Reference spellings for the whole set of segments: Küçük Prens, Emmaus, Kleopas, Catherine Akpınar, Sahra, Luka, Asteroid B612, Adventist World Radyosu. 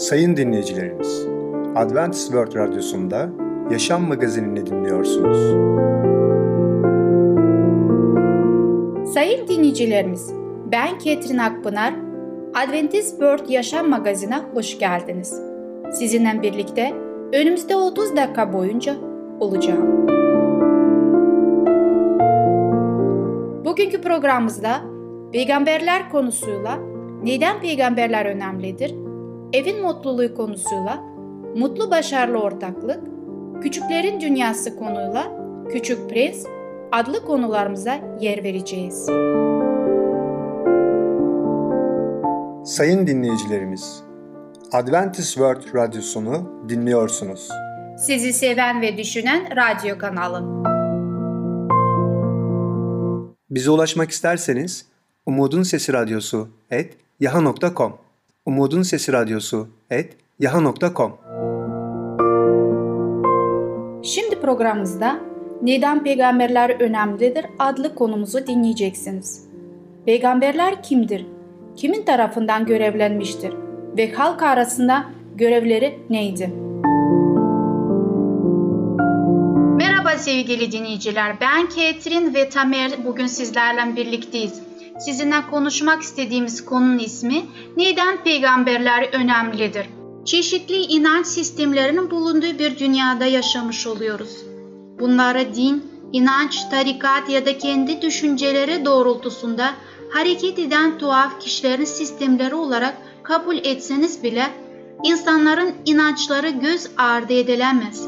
Sayın dinleyicilerimiz, Adventist World Radyosu'nda Yaşam Magazinini dinliyorsunuz. Sayın dinleyicilerimiz, ben Catherine Akpınar, Adventist World Yaşam Magazin'e hoş geldiniz. Sizinle birlikte önümüzde 30 dakika boyunca olacağım. Bugünkü programımızda peygamberler konusuyla neden peygamberler önemlidir, evin mutluluğu konusuyla mutlu başarılı ortaklık, küçüklerin dünyası konuyla Küçük Prens adlı konularımıza yer vereceğiz. Sayın dinleyicilerimiz, Adventist World Radyosunu dinliyorsunuz. Sizi seven ve düşünen radyo kanalı. Bize ulaşmak isterseniz umudunsesiradyosu@yaha.com umudunsesiradyosu@yaha.com. Şimdi programımızda "Neden peygamberler önemlidir?" adlı konumuzu dinleyeceksiniz. Peygamberler kimdir? Kimin tarafından görevlenmiştir? Ve halk arasında görevleri neydi? Merhaba sevgili dinleyiciler, ben Catherine ve Tamer, bugün sizlerle birlikteyiz. Sizinle konuşmak istediğimiz konunun ismi "Neden peygamberler önemlidir?" Çeşitli inanç sistemlerinin bulunduğu bir dünyada yaşamış oluyoruz. Bunlara din, inanç, tarikat ya da kendi düşünceleri doğrultusunda hareket eden tuhaf kişilerin sistemleri olarak kabul etseniz bile insanların inançları göz ardı edilemez.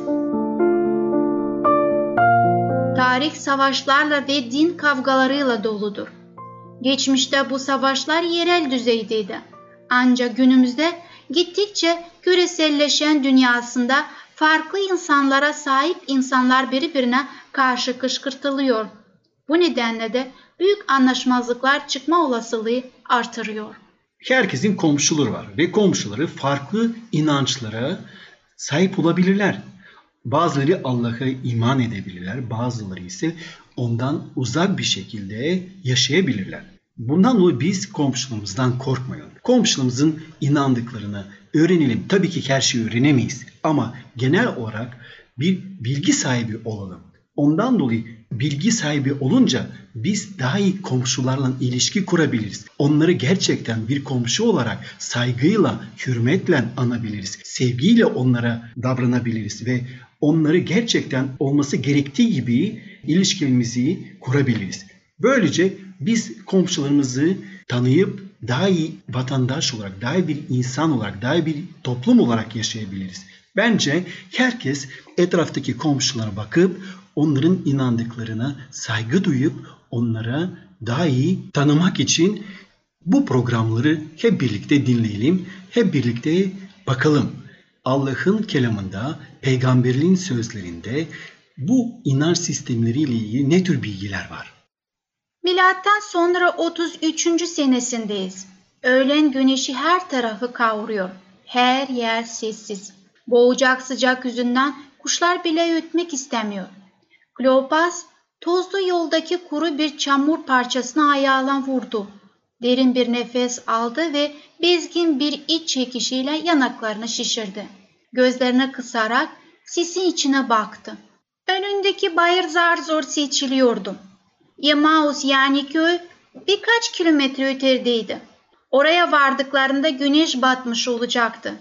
Tarih savaşlarla ve din kavgalarıyla doludur. Geçmişte bu savaşlar yerel düzeydeydi. Ancak günümüzde gittikçe küreselleşen dünyasında farklı insanlara sahip insanlar birbirine karşı kışkırtılıyor. Bu nedenle de büyük anlaşmazlıklar çıkma olasılığı artırıyor. Herkesin komşuları var ve komşuları farklı inançlara sahip olabilirler. Bazıları Allah'a iman edebilirler, bazıları ise ondan uzak bir şekilde yaşayabilirler. Bundan dolayı biz komşularımızdan korkmayalım. Komşularımızın inandıklarını öğrenelim. Tabii ki her şeyi öğrenemeyiz ama genel olarak bir bilgi sahibi olalım. Ondan dolayı bilgi sahibi olunca biz daha iyi komşularla ilişki kurabiliriz. Onları gerçekten bir komşu olarak saygıyla, hürmetle anabiliriz. Sevgiyle onlara davranabiliriz ve onları gerçekten olması gerektiği gibi ilişkimizi kurabiliriz. Böylece biz komşularımızı tanıyıp daha iyi vatandaş olarak, daha iyi bir insan olarak, daha iyi bir toplum olarak yaşayabiliriz. Bence herkes etraftaki komşulara bakıp onların inandıklarına saygı duyup onlara daha iyi tanımak için bu programları hep birlikte dinleyelim, hep birlikte bakalım. Allah'ın kelamında, peygamberliğin sözlerinde bu inanç sistemleriyle ilgili ne tür bilgiler var? Milattan sonra 33. senesindeyiz. Öğlen güneşi her tarafı kavuruyor. Her yer sessiz. Boğacak sıcak yüzünden kuşlar bile ötmek istemiyor. Kleopas tozlu yoldaki kuru bir çamur parçasına ayağıyla vurdu. Derin bir nefes aldı ve bezgin bir iç çekişiyle yanaklarını şişirdi. Gözlerini kısarak sisin içine baktı. Önündeki bayır zar zor seçiliyordu. Emmaus yani köy birkaç kilometre ötedeydi. Oraya vardıklarında güneş batmış olacaktı.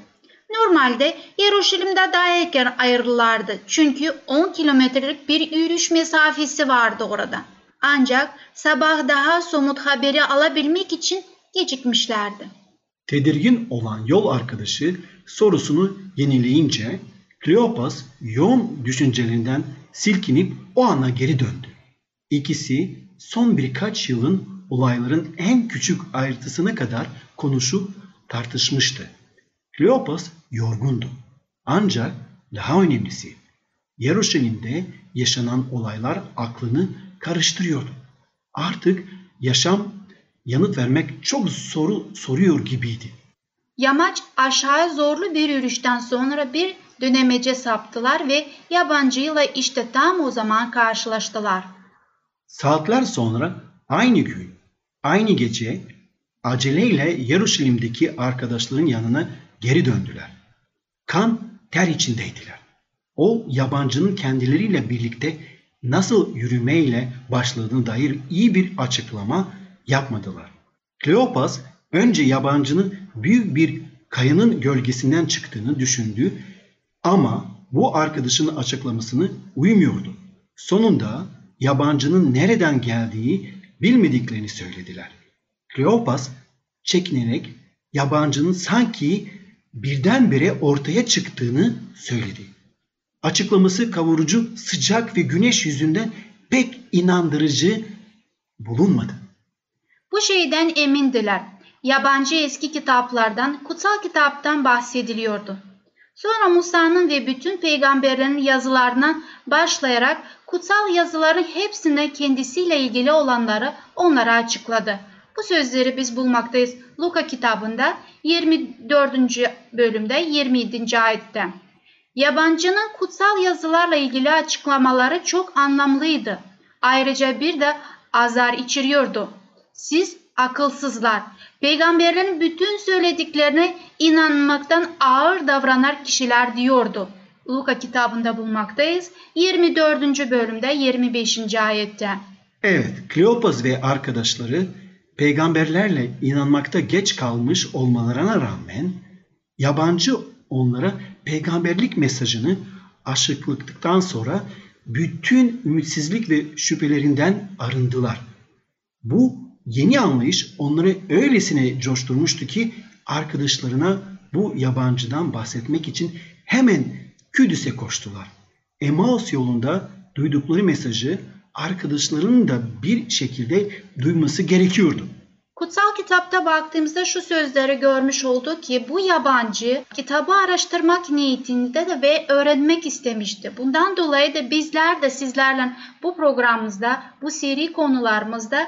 Normalde Yeruşalim'de daha erken ayrılırlardı çünkü 10 kilometrelik bir yürüyüş mesafesi vardı orada. Ancak sabah daha somut haberi alabilmek için gecikmişlerdi. Tedirgin olan yol arkadaşı sorusunu yenileyince Kleopas yoğun düşüncelerinden silkinip o ana geri döndü. İkisi son birkaç yılın olayların en küçük ayrıntısına kadar konuşup tartışmıştı. Kleopas yorgundu. Ancak daha önemlisi, Yeruşalim'de yaşanan olaylar aklını karıştırıyordu. Artık yaşam yanıt vermek çok soru soruyor gibiydi. Yamaç aşağı zorlu bir yürüyüşten sonra bir dönemece saptılar ve yabancıyla işte tam o zaman karşılaştılar. Saatler sonra aynı gün, aynı gece aceleyle Yeruşalim'deki arkadaşların yanına geri döndüler. Kan ter içindeydiler. O yabancının kendileriyle birlikte nasıl yürümeyle başladığına dair iyi bir açıklama yapmadılar. Kleopas önce yabancının büyük bir kayanın gölgesinden çıktığını düşündü ama bu arkadaşının açıklamasını uymuyordu. Sonunda yabancının nereden geldiği bilmediklerini söylediler. Kleopas çekinerek yabancının sanki birdenbire ortaya çıktığını söyledi. Açıklaması kavurucu, sıcak ve güneş yüzünden pek inandırıcı bulunmadı. Bu şeyden emindiler. Yabancı eski kitaplardan, kutsal kitaptan bahsediliyordu. Sonra Musa'nın ve bütün peygamberlerin yazılarına başlayarak kutsal yazıların hepsinde kendisiyle ilgili olanları onlara açıkladı. Bu sözleri biz bulmaktayız Luka kitabında 24. bölümde 27. ayette. Yabancının kutsal yazılarla ilgili açıklamaları çok anlamlıydı. Ayrıca bir de azar içeriyordu. Siz akılsızlar, peygamberlerin bütün söylediklerine inanmaktan ağır davranan kişiler diyordu. Luka kitabında bulmaktayız 24. bölümde 25. ayette. Evet, Kleopas ve arkadaşları peygamberlerle inanmakta geç kalmış olmalarına rağmen yabancı onlara peygamberlik mesajını aşıkladıktan sonra bütün ümitsizlik ve şüphelerinden arındılar. Bu yeni anlayış onları öylesine coşturmuştu ki arkadaşlarına bu yabancıdan bahsetmek için hemen Kudüs'e koştular. Emmaus yolunda duydukları mesajı arkadaşlarının da bir şekilde duyması gerekiyordu. Kutsal kitapta baktığımızda şu sözleri görmüş olduk ki bu yabancı kitabı araştırmak niyetinde de ve öğrenmek istemişti. Bundan dolayı da bizler de sizlerle bu programımızda, bu seri konularımızda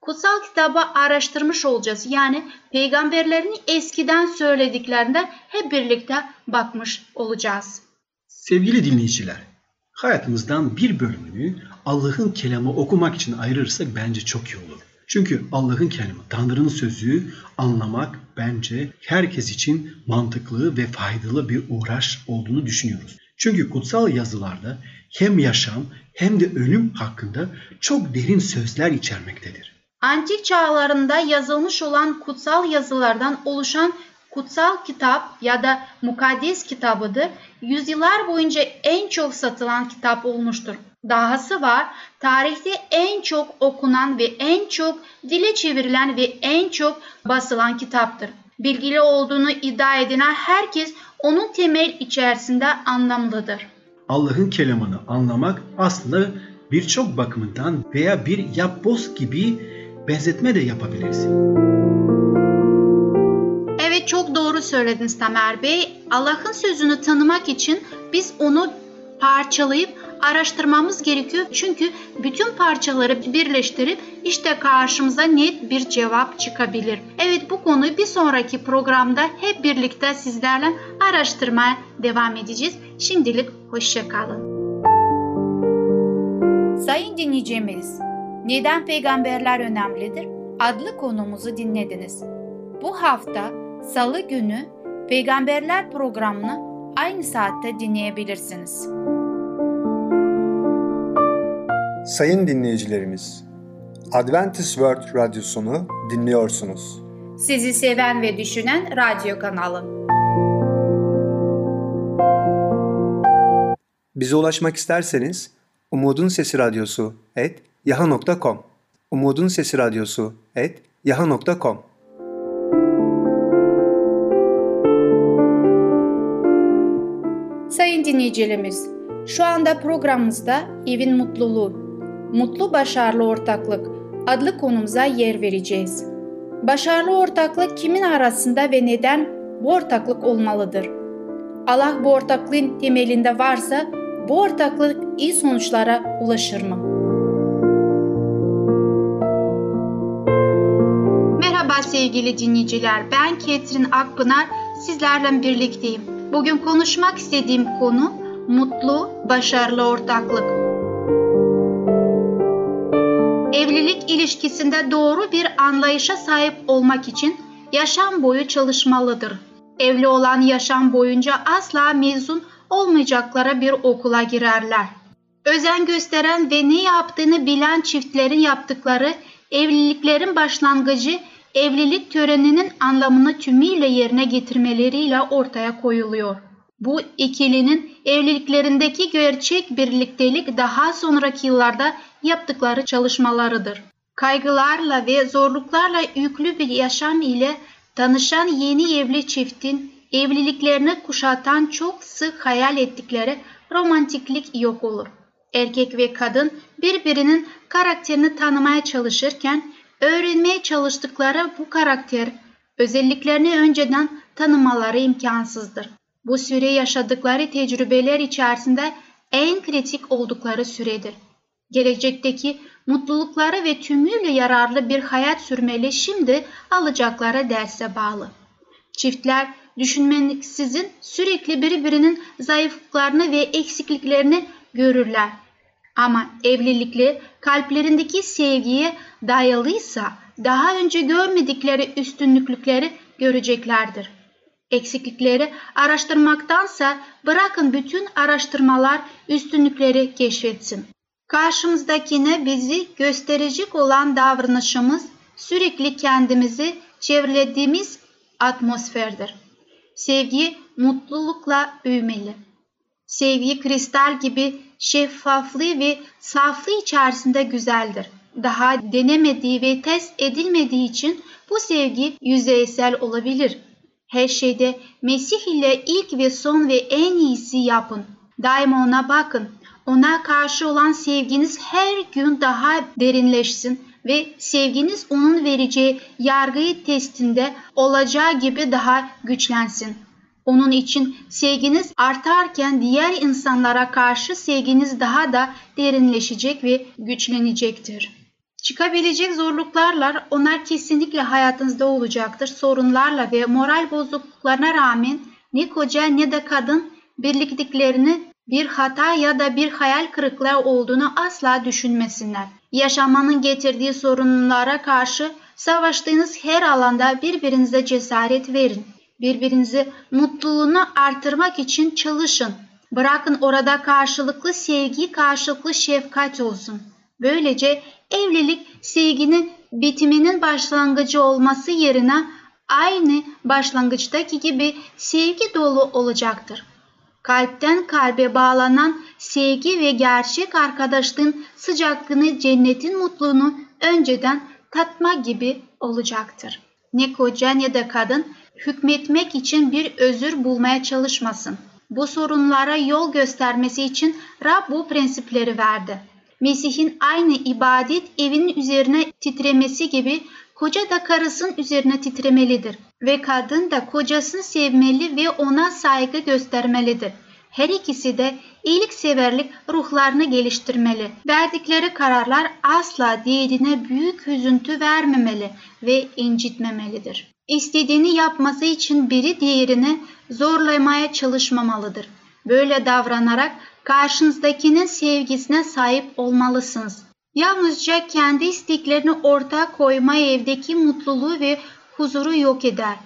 kutsal kitabı araştırmış olacağız. Yani peygamberlerin eskiden söylediklerinden hep birlikte bakmış olacağız. Sevgili dinleyiciler, hayatımızdan bir bölümünü Allah'ın kelamı okumak için ayırırsak bence çok iyi olur. Çünkü Allah'ın kelamı, Tanrı'nın sözü anlamak bence herkes için mantıklı ve faydalı bir uğraş olduğunu düşünüyoruz. Çünkü kutsal yazılarda hem yaşam hem de ölüm hakkında çok derin sözler içermektedir. Antik çağlarında yazılmış olan kutsal yazılardan oluşan kutsal kitap ya da mukaddes kitabıdır. Yüzyıllar boyunca en çok satılan kitap olmuştur. Dahası var, tarihte en çok okunan ve en çok dile çevrilen ve en çok basılan kitaptır. Bilgili olduğunu iddia edilen herkes onun temel içerisinde anlamlıdır. Allah'ın kelamını anlamak aslında birçok bakımından veya bir yapboz gibi benzetme de yapabiliriz. Evet, çok doğru söylediniz Tamer Bey. Allah'ın sözünü tanımak için biz onu parçalayıp araştırmamız gerekiyor. Çünkü bütün parçaları birleştirip işte karşımıza net bir cevap çıkabilir. Evet, bu konuyu bir sonraki programda hep birlikte sizlerle araştırmaya devam edeceğiz. Şimdilik hoşça kalın. Sayın dinleyicimiz, neden peygamberler önemlidir adlı konumuzu dinlediniz. Bu hafta Salı günü peygamberler programını aynı saatte dinleyebilirsiniz. Sayın dinleyicilerimiz, Adventist World Radyosunu dinliyorsunuz. Sizi seven ve düşünen radyo kanalı. Bize ulaşmak isterseniz umudunsesiradyosu@yahoo.com umudunsesiradyosu@yahoo.com. Sayın dinleyicilerimiz, şu anda programımızda evin mutluluğu, mutlu başarılı ortaklık adlı konumuza yer vereceğiz. Başarılı ortaklık kimin arasında ve neden bu ortaklık olmalıdır? Allah bu ortaklığın temelinde varsa bu ortaklık iyi sonuçlara ulaşır mı? Merhaba sevgili dinleyiciler, ben Catherine Akpınar, sizlerle birlikteyim. Bugün konuşmak istediğim konu mutlu, başarılı ortaklık. Evlilik ilişkisinde doğru bir anlayışa sahip olmak için yaşam boyu çalışmalıdır. Evli olan yaşam boyunca asla mezun olmayacaklara bir okula girerler. Özen gösteren ve ne yaptığını bilen çiftlerin yaptıkları evliliklerin başlangıcı evlilik töreninin anlamını tümüyle yerine getirmeleriyle ortaya koyuluyor. Bu ikilinin evliliklerindeki gerçek birliktelik daha sonraki yıllarda yaptıkları çalışmalarıdır. Kaygılarla ve zorluklarla yüklü bir yaşam ile tanışan yeni evli çiftin evliliklerini kuşatan çok sık hayal ettikleri romantiklik yok olur. Erkek ve kadın birbirinin karakterini tanımaya çalışırken öğrenmeye çalıştıkları bu karakter özelliklerini önceden tanımaları imkansızdır. Bu süre yaşadıkları tecrübeler içerisinde en kritik oldukları süredir. Gelecekteki mutlulukları ve tümüyle yararlı bir hayat sürmeli şimdi alacakları derse bağlı. Çiftler düşünmeksizin sürekli birbirinin zayıflıklarını ve eksikliklerini görürler. Ama evlilikleri kalplerindeki sevgiye dayalıysa daha önce görmedikleri üstünlükleri göreceklerdir. Eksiklikleri araştırmaktansa bırakın bütün araştırmalar üstünlükleri keşfetsin. Karşımızdakine bizi gösterecek olan davranışımız sürekli kendimizi çevrelediğimiz atmosferdir. Sevgi mutlulukla büyümeli. Sevgi kristal gibi şeffaflığı ve saflığı içerisinde güzeldir. Daha denemediği ve test edilmediği için bu sevgi yüzeysel olabilir. Her şeyde Mesih ile ilk ve son ve en iyisi yapın. Daima ona bakın. Ona karşı olan sevginiz her gün daha derinleşsin ve sevginiz onun vereceği yargıyı testinde olacağı gibi daha güçlensin. Onun için sevginiz artarken diğer insanlara karşı sevginiz daha da derinleşecek ve güçlenecektir. Çıkabilecek zorluklarla onlar kesinlikle hayatınızda olacaktır. Sorunlarla ve moral bozukluklarına rağmen ne koca ne de kadın birlikteliklerini bir hata ya da bir hayal kırıklığı olduğunu asla düşünmesinler. Yaşamanın getirdiği sorunlara karşı savaştığınız her alanda birbirinize cesaret verin. Birbirinizi mutluluğunu artırmak için çalışın. Bırakın orada karşılıklı sevgi, karşılıklı şefkat olsun. Böylece evlilik sevginin bitiminin başlangıcı olması yerine aynı başlangıçtaki gibi sevgi dolu olacaktır. Kalpten kalbe bağlanan sevgi ve gerçek arkadaşlığın sıcaklığını, cennetin mutluluğunu önceden tatma gibi olacaktır. Ne koca ne de kadın hükmetmek için bir özür bulmaya çalışmasın. Bu sorunlara yol göstermesi için Rab bu prensipleri verdi. Mesih'in aynı ibadet evinin üzerine titremesi gibi koca da karısının üzerine titremelidir ve kadın da kocasını sevmeli ve ona saygı göstermelidir. Her ikisi de iyilikseverlik ruhlarını geliştirmeli. Verdikleri kararlar asla diğerine büyük hüzüntü vermemeli ve incitmemelidir. İstediğini yapması için biri diğerini zorlamaya çalışmamalıdır. Böyle davranarak karşınızdakinin sevgisine sahip olmalısınız. Yalnızca kendi isteklerini ortaya koyma evdeki mutluluğu ve huzuru yok eder.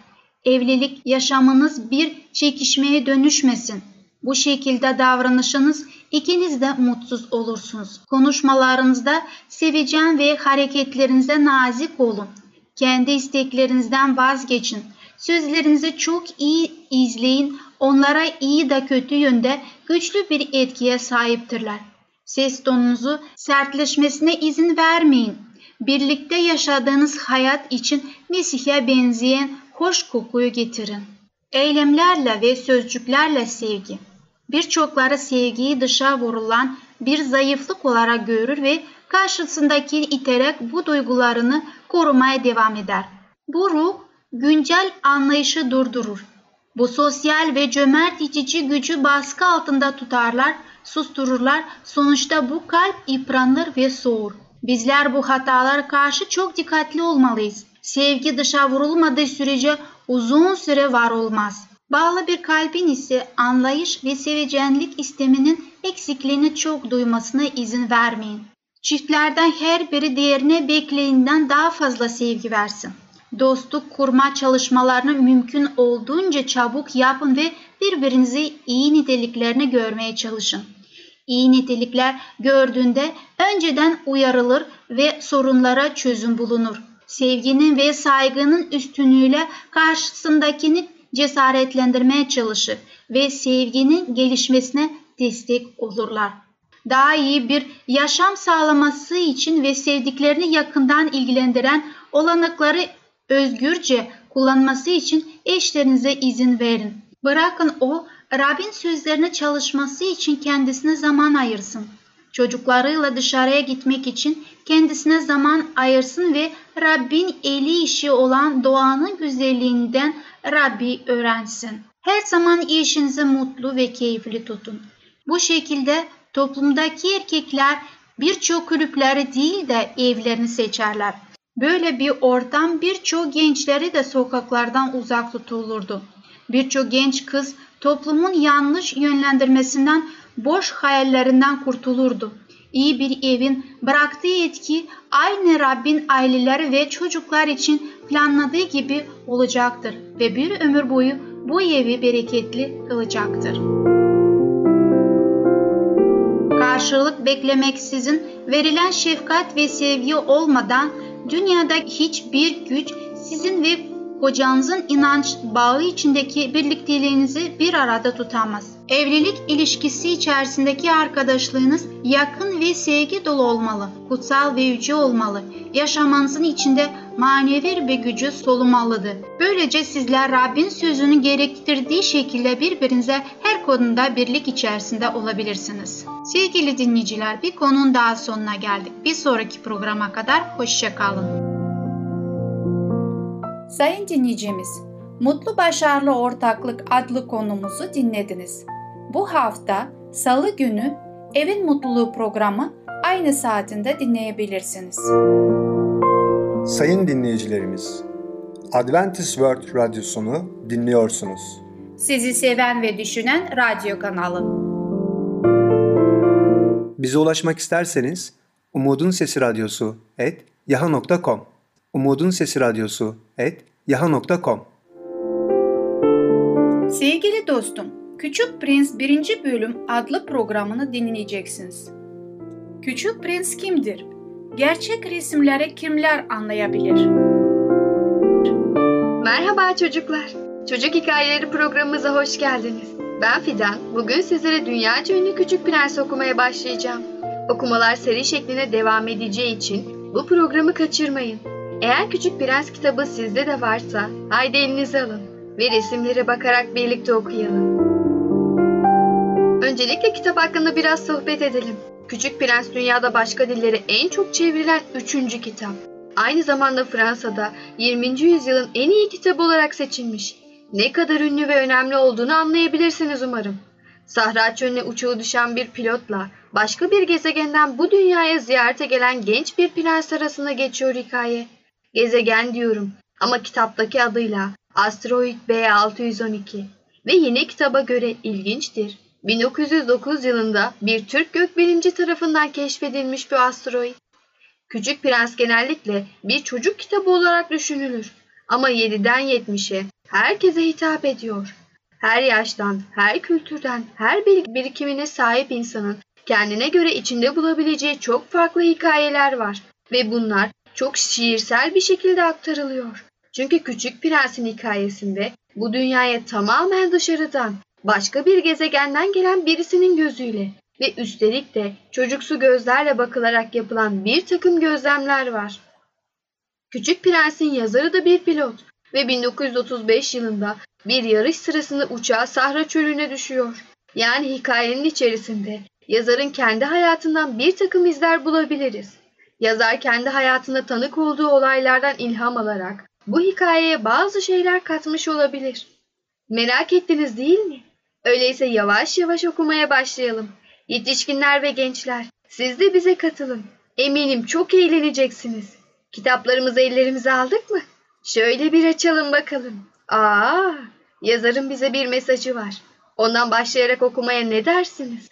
Evlilik yaşamınız bir çekişmeye dönüşmesin. Bu şekilde davranışınız ikiniz de mutsuz olursunuz. Konuşmalarınızda sevecen ve hareketlerinize nazik olun. Kendi isteklerinizden vazgeçin. Sözlerinizi çok iyi izleyin. Onlara iyi de kötü yönde güçlü bir etkiye sahiptirler. Ses tonunuzu sertleşmesine izin vermeyin. Birlikte yaşadığınız hayat için Mesih'e benzeyen hoş kokuyu getirin. Eylemlerle ve sözcüklerle sevgi. Birçokları sevgiyi dışa vurulan bir zayıflık olarak görür ve karşısındakini iterek bu duygularını korumaya devam eder. Bu ruh güncel anlayışı durdurur. Bu sosyal ve cömert itici gücü baskı altında tutarlar, sustururlar. Sonuçta bu kalp yıpranır ve soğur. Bizler bu hatalara karşı çok dikkatli olmalıyız. Sevgi dışa vurulmadığı sürece uzun süre var olmaz. Bağlı bir kalbin ise anlayış ve sevecenlik isteminin eksikliğini çok duymasına izin vermeyin. Çiftlerden her biri diğerine bekleyinden daha fazla sevgi versin. Dostluk kurma çalışmalarını mümkün olduğunca çabuk yapın ve birbirinizi iyi niteliklerini görmeye çalışın. İyi nitelikler gördüğünde önceden uyarılır ve sorunlara çözüm bulunur. Sevginin ve saygının üstünlüğüyle karşısındakini cesaretlendirmeye çalışır ve sevginin gelişmesine destek olurlar. Daha iyi bir yaşam sağlaması için ve sevdiklerini yakından ilgilendiren olanakları özgürce kullanması için eşlerinize izin verin. Bırakın o, Rab'bin sözlerine çalışması için kendisine zaman ayırsın. Çocuklarıyla dışarıya gitmek için kendisine zaman ayırsın ve Rabbin eli işi olan doğanın güzelliğinden Rabbi öğrensin. Her zaman işinizi mutlu ve keyifli tutun. Bu şekilde toplumdaki erkekler birçok kulüpleri değil de evlerini seçerler. Böyle bir ortam birçok gençleri de sokaklardan uzak tutulurdu. Birçok genç kız toplumun yanlış yönlendirmesinden, boş hayallerinden kurtulurdu. İyi bir evin bıraktığı etki aynı Rabbin aileleri ve çocuklar için planladığı gibi olacaktır ve bir ömür boyu bu evi bereketli kılacaktır. Karşılık beklemeksizin verilen şefkat ve sevgi olmadan dünyada hiçbir güç sizin ve kocanızın inanç bağı içindeki birlikteliğinizi bir arada tutamaz. Evlilik ilişkisi içerisindeki arkadaşlığınız yakın ve sevgi dolu olmalı, kutsal ve yüce olmalı. Yaşamanızın içinde manevi bir gücü solumalıdır. Böylece sizler Rabbin sözünü gerektirdiği şekilde birbirinize her konuda birlik içerisinde olabilirsiniz. Sevgili dinleyiciler, bir konunun daha sonuna geldik. Bir sonraki programa kadar hoşça kalın. Sayın dinleyicimiz, Mutlu Başarılı Ortaklık adlı konumuzu dinlediniz. Bu hafta Salı günü Evin Mutluluğu programı aynı saatinde dinleyebilirsiniz. Sayın dinleyicilerimiz, Adventist World Radyosunu dinliyorsunuz. Sizi seven ve düşünen radyo kanalı. Bize ulaşmak isterseniz umudunsesiradyosu@yahoo.com umudunsesiradyosu@yahoo.com. Sevgili dostum, Küçük Prens 1. Bölüm adlı programını dinleyeceksiniz. Küçük Prens kimdir? Gerçek resimleri kimler anlayabilir? Merhaba çocuklar. Çocuk Hikayeleri programımıza hoş geldiniz. Ben Fidan. Bugün sizlere dünyaca ünlü Küçük Prens okumaya başlayacağım. Okumalar seri şeklinde devam edeceği için bu programı kaçırmayın. Eğer Küçük Prens kitabı sizde de varsa haydi elinize alın ve resimlere bakarak birlikte okuyalım. Öncelikle kitap hakkında biraz sohbet edelim. Küçük Prens dünyada başka dillere en çok çevrilen 3. kitap. Aynı zamanda Fransa'da 20. yüzyılın en iyi kitabı olarak seçilmiş. Ne kadar ünlü ve önemli olduğunu anlayabilirsiniz umarım. Sahra çölüne uçağı düşen bir pilotla başka bir gezegenden bu dünyaya ziyarete gelen genç bir prens arasında geçiyor hikaye. Gezegen diyorum ama kitaptaki adıyla Asteroid B612 ve yine kitaba göre ilginçtir. 1909 yılında bir Türk gökbilimci tarafından keşfedilmiş bir asteroid. Küçük Prens genellikle bir çocuk kitabı olarak düşünülür ama 7'den 70'e herkese hitap ediyor. Her yaştan, her kültürden, her bilgi birikimine sahip insanın kendine göre içinde bulabileceği çok farklı hikayeler var ve bunlar çok şiirsel bir şekilde aktarılıyor. Çünkü Küçük Prens'in hikayesinde bu dünyaya tamamen dışarıdan, başka bir gezegenden gelen birisinin gözüyle ve üstelik de çocuksu gözlerle bakılarak yapılan bir takım gözlemler var. Küçük Prens'in yazarı da bir pilot ve 1935 yılında bir yarış sırasında uçağı Sahra çölüne düşüyor. Yani hikayenin içerisinde yazarın kendi hayatından bir takım izler bulabiliriz. Yazar kendi hayatında tanık olduğu olaylardan ilham alarak bu hikayeye bazı şeyler katmış olabilir. Merak ettiniz değil mi? Öyleyse yavaş yavaş okumaya başlayalım. Yetişkinler ve gençler, siz de bize katılın. Eminim çok eğleneceksiniz. Kitaplarımızı ellerimize aldık mı? Şöyle bir açalım bakalım. Yazarın bize bir mesajı var. Ondan başlayarak okumaya ne dersiniz?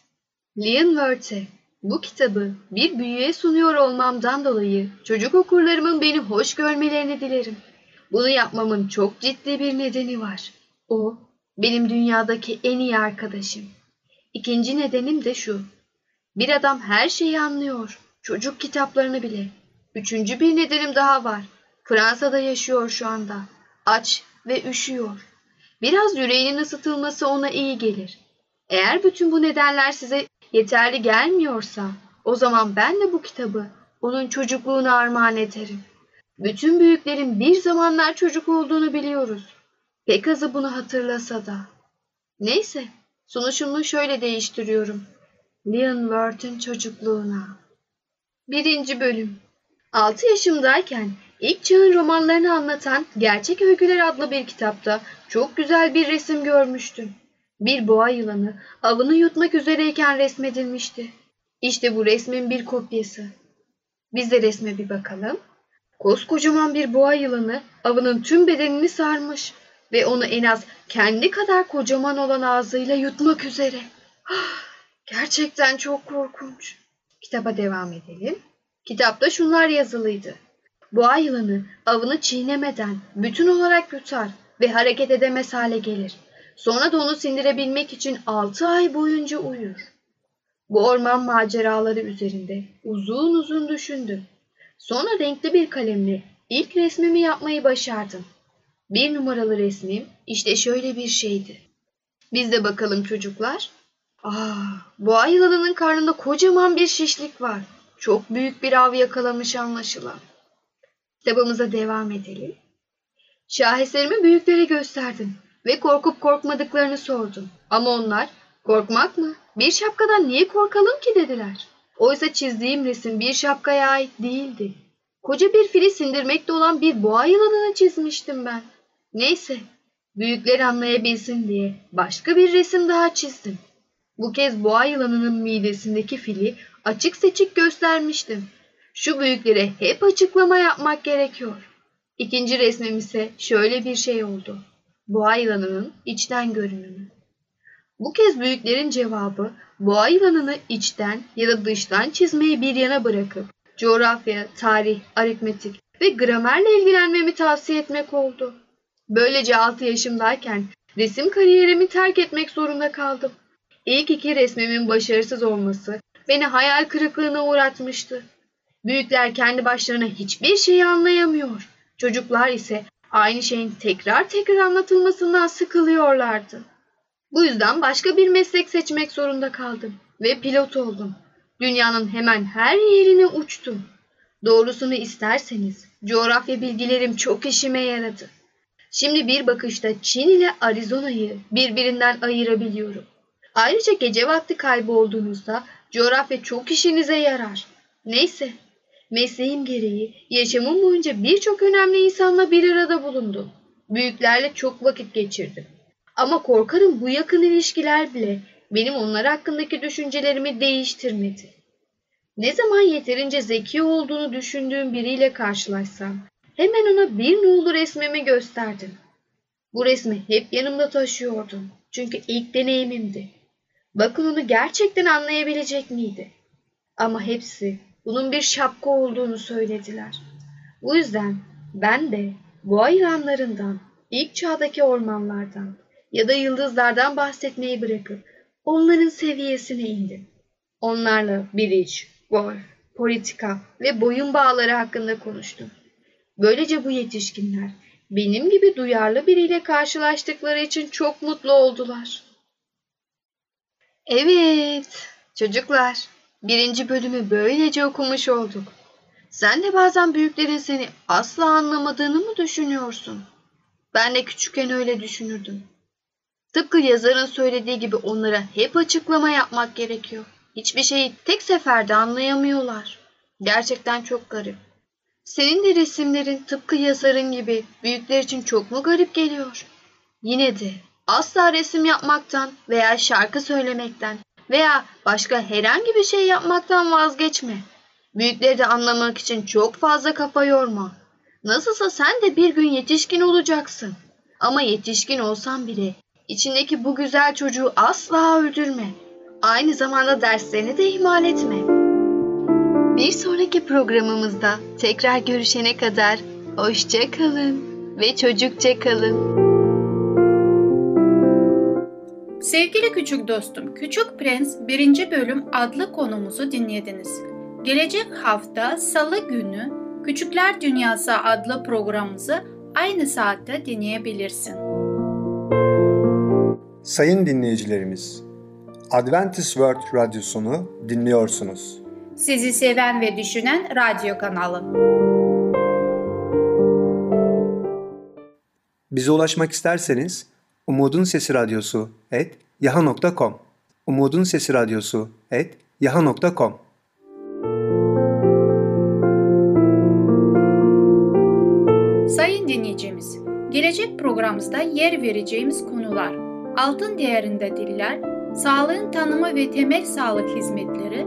Leon Werth'e bu kitabı bir büyüğe sunuyor olmamdan dolayı çocuk okurlarımın beni hoş görmelerini dilerim. Bunu yapmamın çok ciddi bir nedeni var. O benim dünyadaki en iyi arkadaşım. İkinci nedenim de şu. Bir adam her şeyi anlıyor. Çocuk kitaplarını bile. Üçüncü bir nedenim daha var. Fransa'da yaşıyor şu anda. Aç ve üşüyor. Biraz yüreğinin ısıtılması ona iyi gelir. Eğer bütün bu nedenler size yeterli gelmiyorsa, o zaman ben de bu kitabı onun çocukluğuna armağan ederim. Bütün büyüklerin bir zamanlar çocuk olduğunu biliyoruz. Pek azı bunu hatırlasa da. Neyse, sunuşumu şöyle değiştiriyorum. Leon Werth'in çocukluğuna. 1. Bölüm. 6 yaşımdayken ilk çağın romanlarını anlatan Gerçek Öyküler adlı bir kitapta çok güzel bir resim görmüştüm. Bir boğa yılanı avını yutmak üzereyken resmedilmişti. İşte bu resmin bir kopyası. Biz de resme bir bakalım. Koskocaman bir boğa yılanı avının tüm bedenini sarmış ve onu en az kendi kadar kocaman olan ağzıyla yutmak üzere. Gerçekten çok korkunç. Kitaba devam edelim. Kitapta şunlar yazılıydı. Boğa yılanı avını çiğnemeden bütün olarak yutar ve hareket edemez hale gelir. Sonra da onu sindirebilmek için 6 ay boyunca uyur. Bu orman maceraları üzerinde uzun uzun düşündüm. Sonra renkli bir kalemle ilk resmimi yapmayı başardım. 1 numaralı resmim işte şöyle bir şeydi. Biz de bakalım çocuklar. Boğa yılanının karnında kocaman bir şişlik var. Çok büyük bir av yakalamış anlaşılan. Kitabımıza devam edelim. Şaheserimi büyüklere gösterdim ve korkup korkmadıklarını sordum. Ama onlar korkmak mı? Bir şapkadan niye korkalım ki dediler. Oysa çizdiğim resim bir şapkaya ait değildi. Koca bir fili sindirmekte olan bir boğa yılanını çizmiştim ben. Neyse, büyükler anlayabilsin diye başka bir resim daha çizdim. Bu kez boğa yılanının midesindeki fili açık seçik göstermiştim. Şu büyüklere hep açıklama yapmak gerekiyor. 2. resmim ise şöyle bir şey oldu. Boğa yılanının içten görünümü. Bu kez büyüklerin cevabı boğa yılanını içten ya da dıştan çizmeyi bir yana bırakıp coğrafya, tarih, aritmetik ve gramerle ilgilenmemi tavsiye etmek oldu. Böylece 6 yaşımdayken resim kariyerimi terk etmek zorunda kaldım. İlk 2 resmimin başarısız olması beni hayal kırıklığına uğratmıştı. Büyükler kendi başlarına hiçbir şeyi anlayamıyor. Çocuklar ise aynı şeyin tekrar tekrar anlatılmasından sıkılıyorlardı. Bu yüzden başka bir meslek seçmek zorunda kaldım ve pilot oldum. Dünyanın hemen her yerine uçtum. Doğrusunu isterseniz coğrafya bilgilerim çok işime yaradı. Şimdi bir bakışta Çin ile Arizona'yı birbirinden ayırabiliyorum. Ayrıca gece vakti kaybolduğunuzda coğrafya çok işinize yarar. Neyse, mesleğim gereği yaşamım boyunca birçok önemli insanla bir arada bulundum. Büyüklerle çok vakit geçirdim. Ama korkarım bu yakın ilişkiler bile benim onlar hakkındaki düşüncelerimi değiştirmedi. Ne zaman yeterince zeki olduğunu düşündüğüm biriyle karşılaşsam hemen ona 1 nolu resmimi gösterdim. Bu resmi hep yanımda taşıyordum çünkü ilk deneyimimdi. Bakın onu gerçekten anlayabilecek miydi? Ama hepsi bunun bir şapka olduğunu söylediler. Bu yüzden ben de boğa yılanlarından, ilk çağdaki ormanlardan ya da yıldızlardan bahsetmeyi bırakıp onların seviyesine indim. Onlarla bilinç, golf, politika ve boyun bağları hakkında konuştum. Böylece bu yetişkinler benim gibi duyarlı biriyle karşılaştıkları için çok mutlu oldular. Evet, çocuklar, 1. bölümü böylece okumuş olduk. Sen de bazen büyüklerin seni asla anlamadığını mı düşünüyorsun? Ben de küçükken öyle düşünürdüm. Tıpkı yazarın söylediği gibi onlara hep açıklama yapmak gerekiyor. Hiçbir şeyi tek seferde anlayamıyorlar. Gerçekten çok garip. Senin de resimlerin tıpkı yazarın gibi büyükler için çok mu garip geliyor? Yine de asla resim yapmaktan veya şarkı söylemekten veya başka herhangi bir şey yapmaktan vazgeçme. Büyükleri de anlamak için çok fazla kafa yorma. Nasılsa sen de bir gün yetişkin olacaksın. Ama yetişkin olsan bile İçindeki bu güzel çocuğu asla öldürme. Aynı zamanda derslerini de ihmal etme. Bir sonraki programımızda tekrar görüşene kadar hoşça kalın ve çocukça kalın. Sevgili küçük dostum, Küçük Prens 1. bölüm adlı konumuzu dinlediniz. Gelecek hafta Salı günü Küçükler Dünyası adlı programımızı aynı saatte dinleyebilirsin. Sayın dinleyicilerimiz, Adventist World Radyosunu dinliyorsunuz. Sizi seven ve düşünen radyo kanalı. Bize ulaşmak isterseniz umudunsesiradyosu@yahoo.com umudunsesiradyosu@yahoo.com. Sayın dinleyicimiz, gelecek programımızda yer vereceğimiz konular: altın değerinde diller, sağlığın tanımı ve temel sağlık hizmetleri,